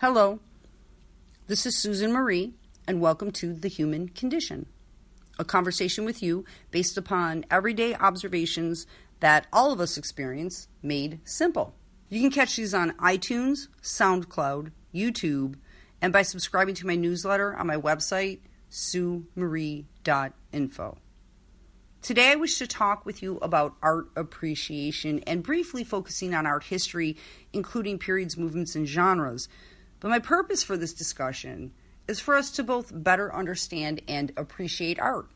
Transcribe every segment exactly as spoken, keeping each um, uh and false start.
Hello, this is Susan Marie, and welcome to The Human Condition, a conversation with you based upon everyday observations that all of us experience made simple. You can catch these on iTunes, SoundCloud, YouTube, and by subscribing to my newsletter on my website, sue marie dot info. Today I wish to talk with you about art appreciation and briefly focusing on art history, including periods, movements, and genres. But my purpose for this discussion is for us to both better understand and appreciate art.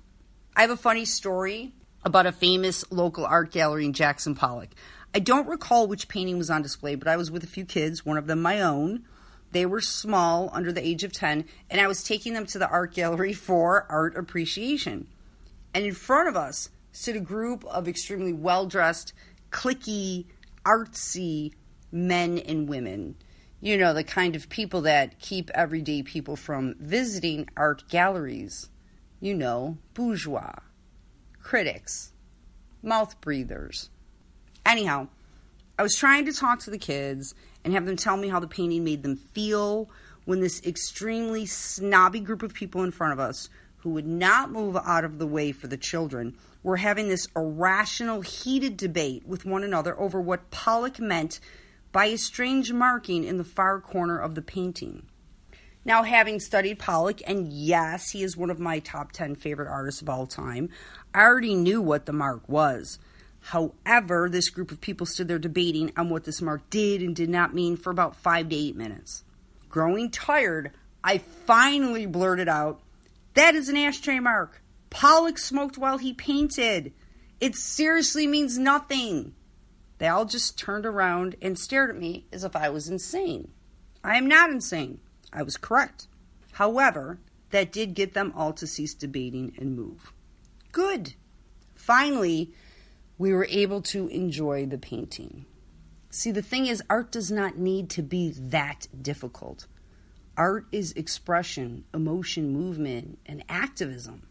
I have a funny story about a famous local art gallery in Jackson Pollock. I don't recall which painting was on display, but I was with a few kids, one of them my own. They were small, under the age of ten, and I was taking them to the art gallery for art appreciation. And in front of us stood a group of extremely well-dressed, cliquey, artsy men and women. You know, the kind of people that keep everyday people from visiting art galleries. You know, bourgeois, critics, mouth breathers. Anyhow, I was trying to talk to the kids and have them tell me how the painting made them feel when this extremely snobby group of people in front of us, who would not move out of the way for the children, were having this irrational, heated debate with one another over what Pollock meant by a strange marking in the far corner of the painting. Now, having studied Pollock, and yes, he is one of my top ten favorite artists of all time, I already knew what the mark was. However, this group of people stood there debating on what this mark did and did not mean for about five to eight minutes. Growing tired, I finally blurted out, "That is an ashtray mark. Pollock smoked while he painted. It seriously means nothing." They all just turned around and stared at me as if I was insane. I am not insane. I was correct. However, that did get them all to cease debating and move. Good. Finally, we were able to enjoy the painting. See, the thing is, art does not need to be that difficult. Art is expression, emotion, movement, and activism.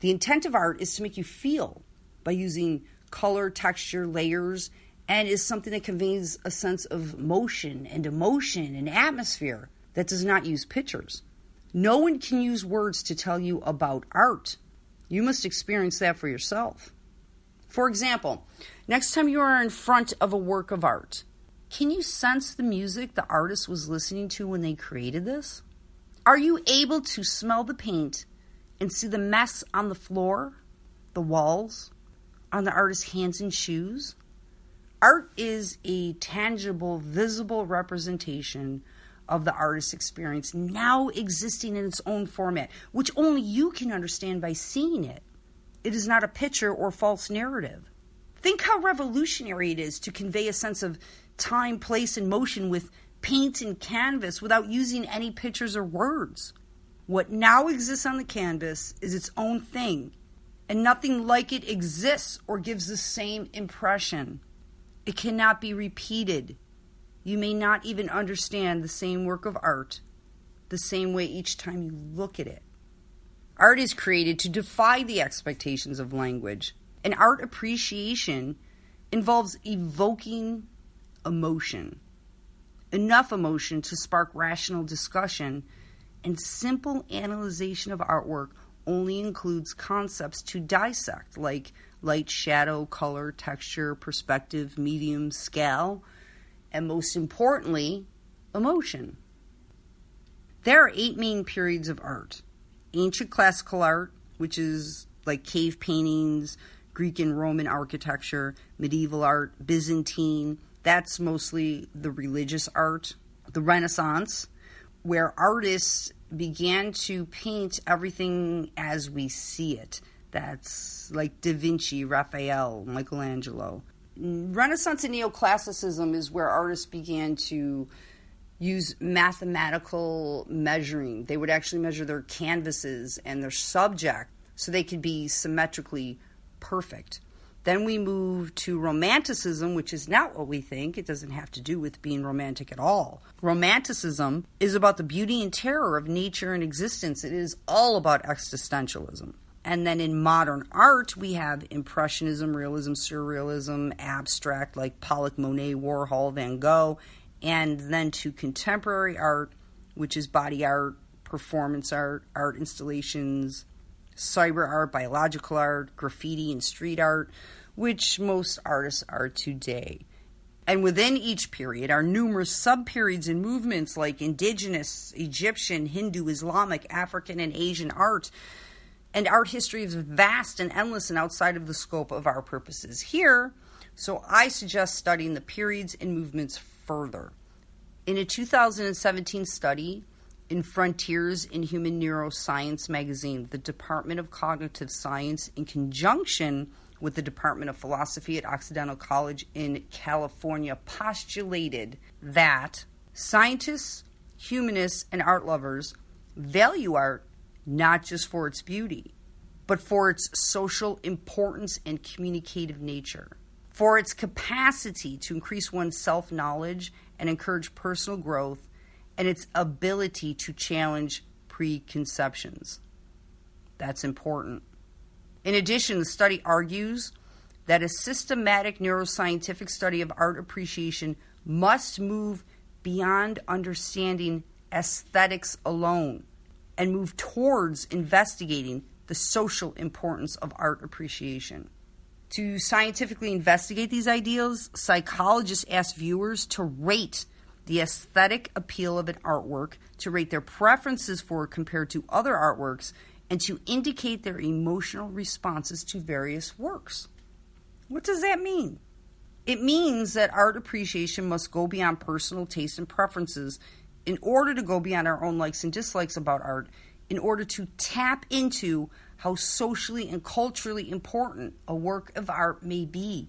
The intent of art is to make you feel by using color, texture, layers, and is something that conveys a sense of motion and emotion and atmosphere that does not use pictures. No one can use words to tell you about art. You must experience that for yourself. For example, next time you are in front of a work of art, can you sense the music the artist was listening to when they created this? Are you able to smell the paint and see the mess on the floor, the walls, on the artist's hands and shoes? Art is a tangible, visible representation of the artist's experience now existing in its own format, which only you can understand by seeing it. It is not a picture or false narrative. Think how revolutionary it is to convey a sense of time, place, and motion with paint and canvas without using any pictures or words. What now exists on the canvas is its own thing, and nothing like it exists or gives the same impression. It cannot be repeated. You may not even understand the same work of art the same way each time you look at it. Art is created to defy the expectations of language, and art appreciation involves evoking emotion, enough emotion to spark rational discussion, and simple analyzation of artwork only includes concepts to dissect, like light, shadow, color, texture, perspective, medium, scale, and most importantly, emotion. There are eight main periods of art: ancient classical art, which is like cave paintings, Greek and Roman architecture, medieval art, Byzantine. That's mostly the religious art. The Renaissance, where artists began to paint everything as we see it. That's like Da Vinci, Raphael, Michelangelo. Renaissance and neoclassicism is where artists began to use mathematical measuring. They would actually measure their canvases and their subject so they could be symmetrically perfect. Then we move to Romanticism, which is not what we think. It doesn't have to do with being romantic at all. Romanticism is about the beauty and terror of nature and existence. It is all about existentialism. And then in modern art, we have Impressionism, Realism, Surrealism, Abstract, like Pollock, Monet, Warhol, Van Gogh. And then to contemporary art, which is body art, performance art, art installations, cyber art, biological art, graffiti, and street art, which most artists are today. And within each period are numerous subperiods and movements like indigenous, Egyptian, Hindu, Islamic, African, and Asian art. And art history is vast and endless and outside of the scope of our purposes here, so I suggest studying the periods and movements further. In a two thousand seventeen study in Frontiers in Human Neuroscience magazine, the Department of Cognitive Science, in conjunction with the Department of Philosophy at Occidental College in California, postulated that scientists, humanists, and art lovers value art not just for its beauty, but for its social importance and communicative nature, for its capacity to increase one's self-knowledge and encourage personal growth, and its ability to challenge preconceptions. That's important. In addition, the study argues that a systematic neuroscientific study of art appreciation must move beyond understanding aesthetics alone and move towards investigating the social importance of art appreciation. To scientifically investigate these ideals, psychologists ask viewers to rate the aesthetic appeal of an artwork, to rate their preferences for it compared to other artworks, and to indicate their emotional responses to various works. What does that mean? It means that art appreciation must go beyond personal taste and preferences in order to go beyond our own likes and dislikes about art, in order to tap into how socially and culturally important a work of art may be.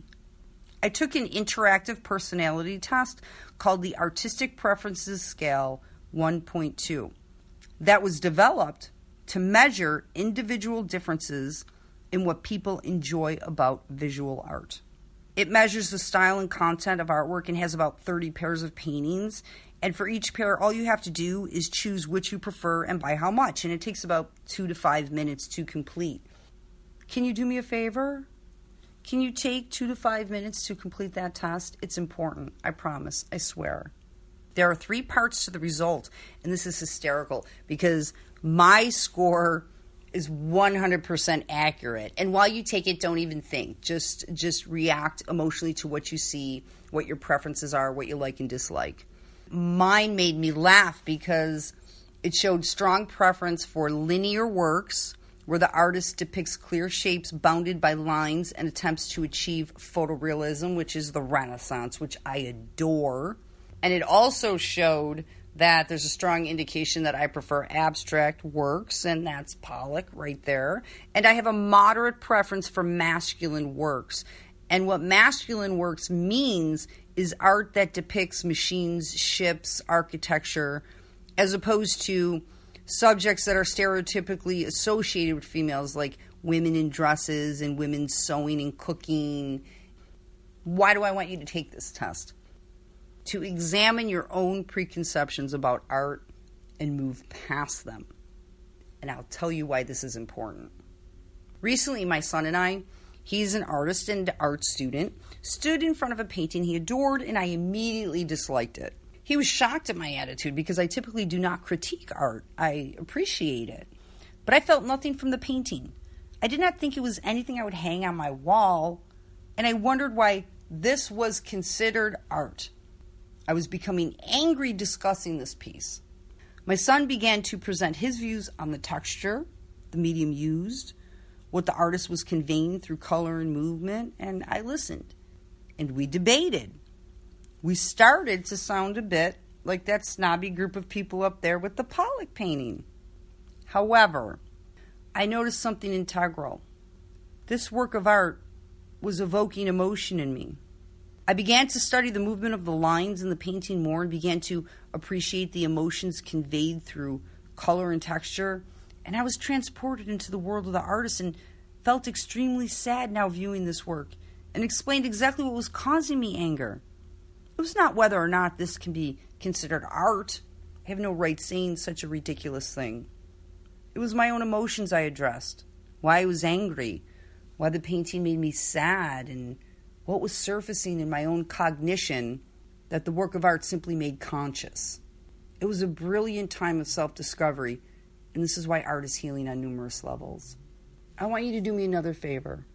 I took an interactive personality test called the Artistic Preferences Scale one point two that was developed to measure individual differences in what people enjoy about visual art. It measures the style and content of artwork and has about thirty pairs of paintings. And for each pair, all you have to do is choose which you prefer and by how much. And it takes about two to five minutes to complete. Can you do me a favor? Can you take two to five minutes to complete that test? It's important. I promise. I swear. There are three parts to the result. And this is hysterical because my score is one hundred percent accurate. And while you take it, don't even think. Just just react emotionally to what you see, what your preferences are, what you like and dislike. Mine made me laugh because it showed strong preference for linear works where the artist depicts clear shapes bounded by lines and attempts to achieve photorealism, which is the Renaissance, which I adore. And it also showed that there's a strong indication that I prefer abstract works, and that's Pollock right there. And I have a moderate preference for masculine works. And what masculine works means is art that depicts machines, ships, architecture, as opposed to subjects that are stereotypically associated with females, like women in dresses and women sewing and cooking. Why do I want you to take this test? To examine your own preconceptions about art and move past them. And I'll tell you why this is important. Recently, my son and I, he's an artist and art student, stood in front of a painting he adored, and I immediately disliked it. He was shocked at my attitude because I typically do not critique art. I appreciate it. But I felt nothing from the painting. I did not think it was anything I would hang on my wall, and I wondered why this was considered art. I was becoming angry discussing this piece. My son began to present his views on the texture, the medium used, what the artist was conveying through color and movement, and I listened. And we debated. We started to sound a bit like that snobby group of people up there with the Pollock painting. However, I noticed something integral. This work of art was evoking emotion in me. I began to study the movement of the lines in the painting more and began to appreciate the emotions conveyed through color and texture, and I was transported into the world of the artist and felt extremely sad now viewing this work, and explained exactly what was causing me anger. It was not whether or not this can be considered art. I have no right saying such a ridiculous thing. It was my own emotions I addressed, why I was angry, why the painting made me sad, and what was surfacing in my own cognition that the work of art simply made conscious. It was a brilliant time of self-discovery, and this is why art is healing on numerous levels. I want you to do me another favor.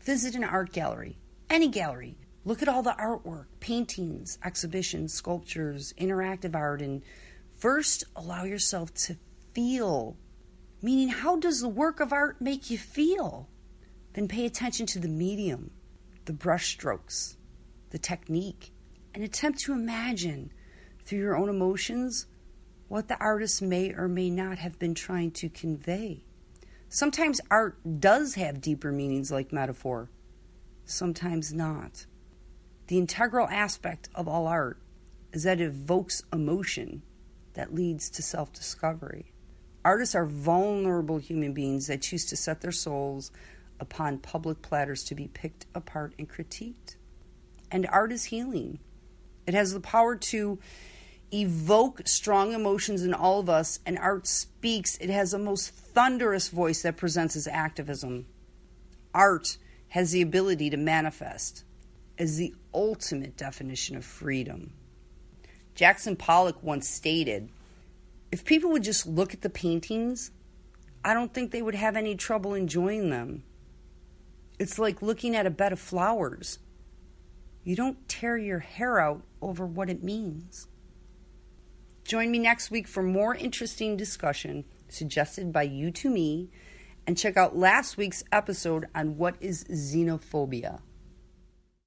Visit an art gallery, any gallery. Look at all the artwork, paintings, exhibitions, sculptures, interactive art, and first allow yourself to feel. Meaning, how does the work of art make you feel? Then pay attention to the medium, the brushstrokes, the technique, and attempt to imagine through your own emotions what the artist may or may not have been trying to convey. Sometimes art does have deeper meanings like metaphor, sometimes not. The integral aspect of all art is that it evokes emotion that leads to self-discovery. Artists are vulnerable human beings that choose to set their souls upon public platters to be picked apart and critiqued. And art is healing. It has the power to evoke strong emotions in all of us, and art speaks. It has a most thunderous voice that presents as activism. Art has the ability to manifest as the ultimate definition of freedom. Jackson Pollock once stated, "If people would just look at the paintings, I don't think they would have any trouble enjoying them. It's like looking at a bed of flowers. You don't tear your hair out over what it means." Join me next week for more interesting discussion suggested by you to me, and check out last week's episode on what is xenophobia.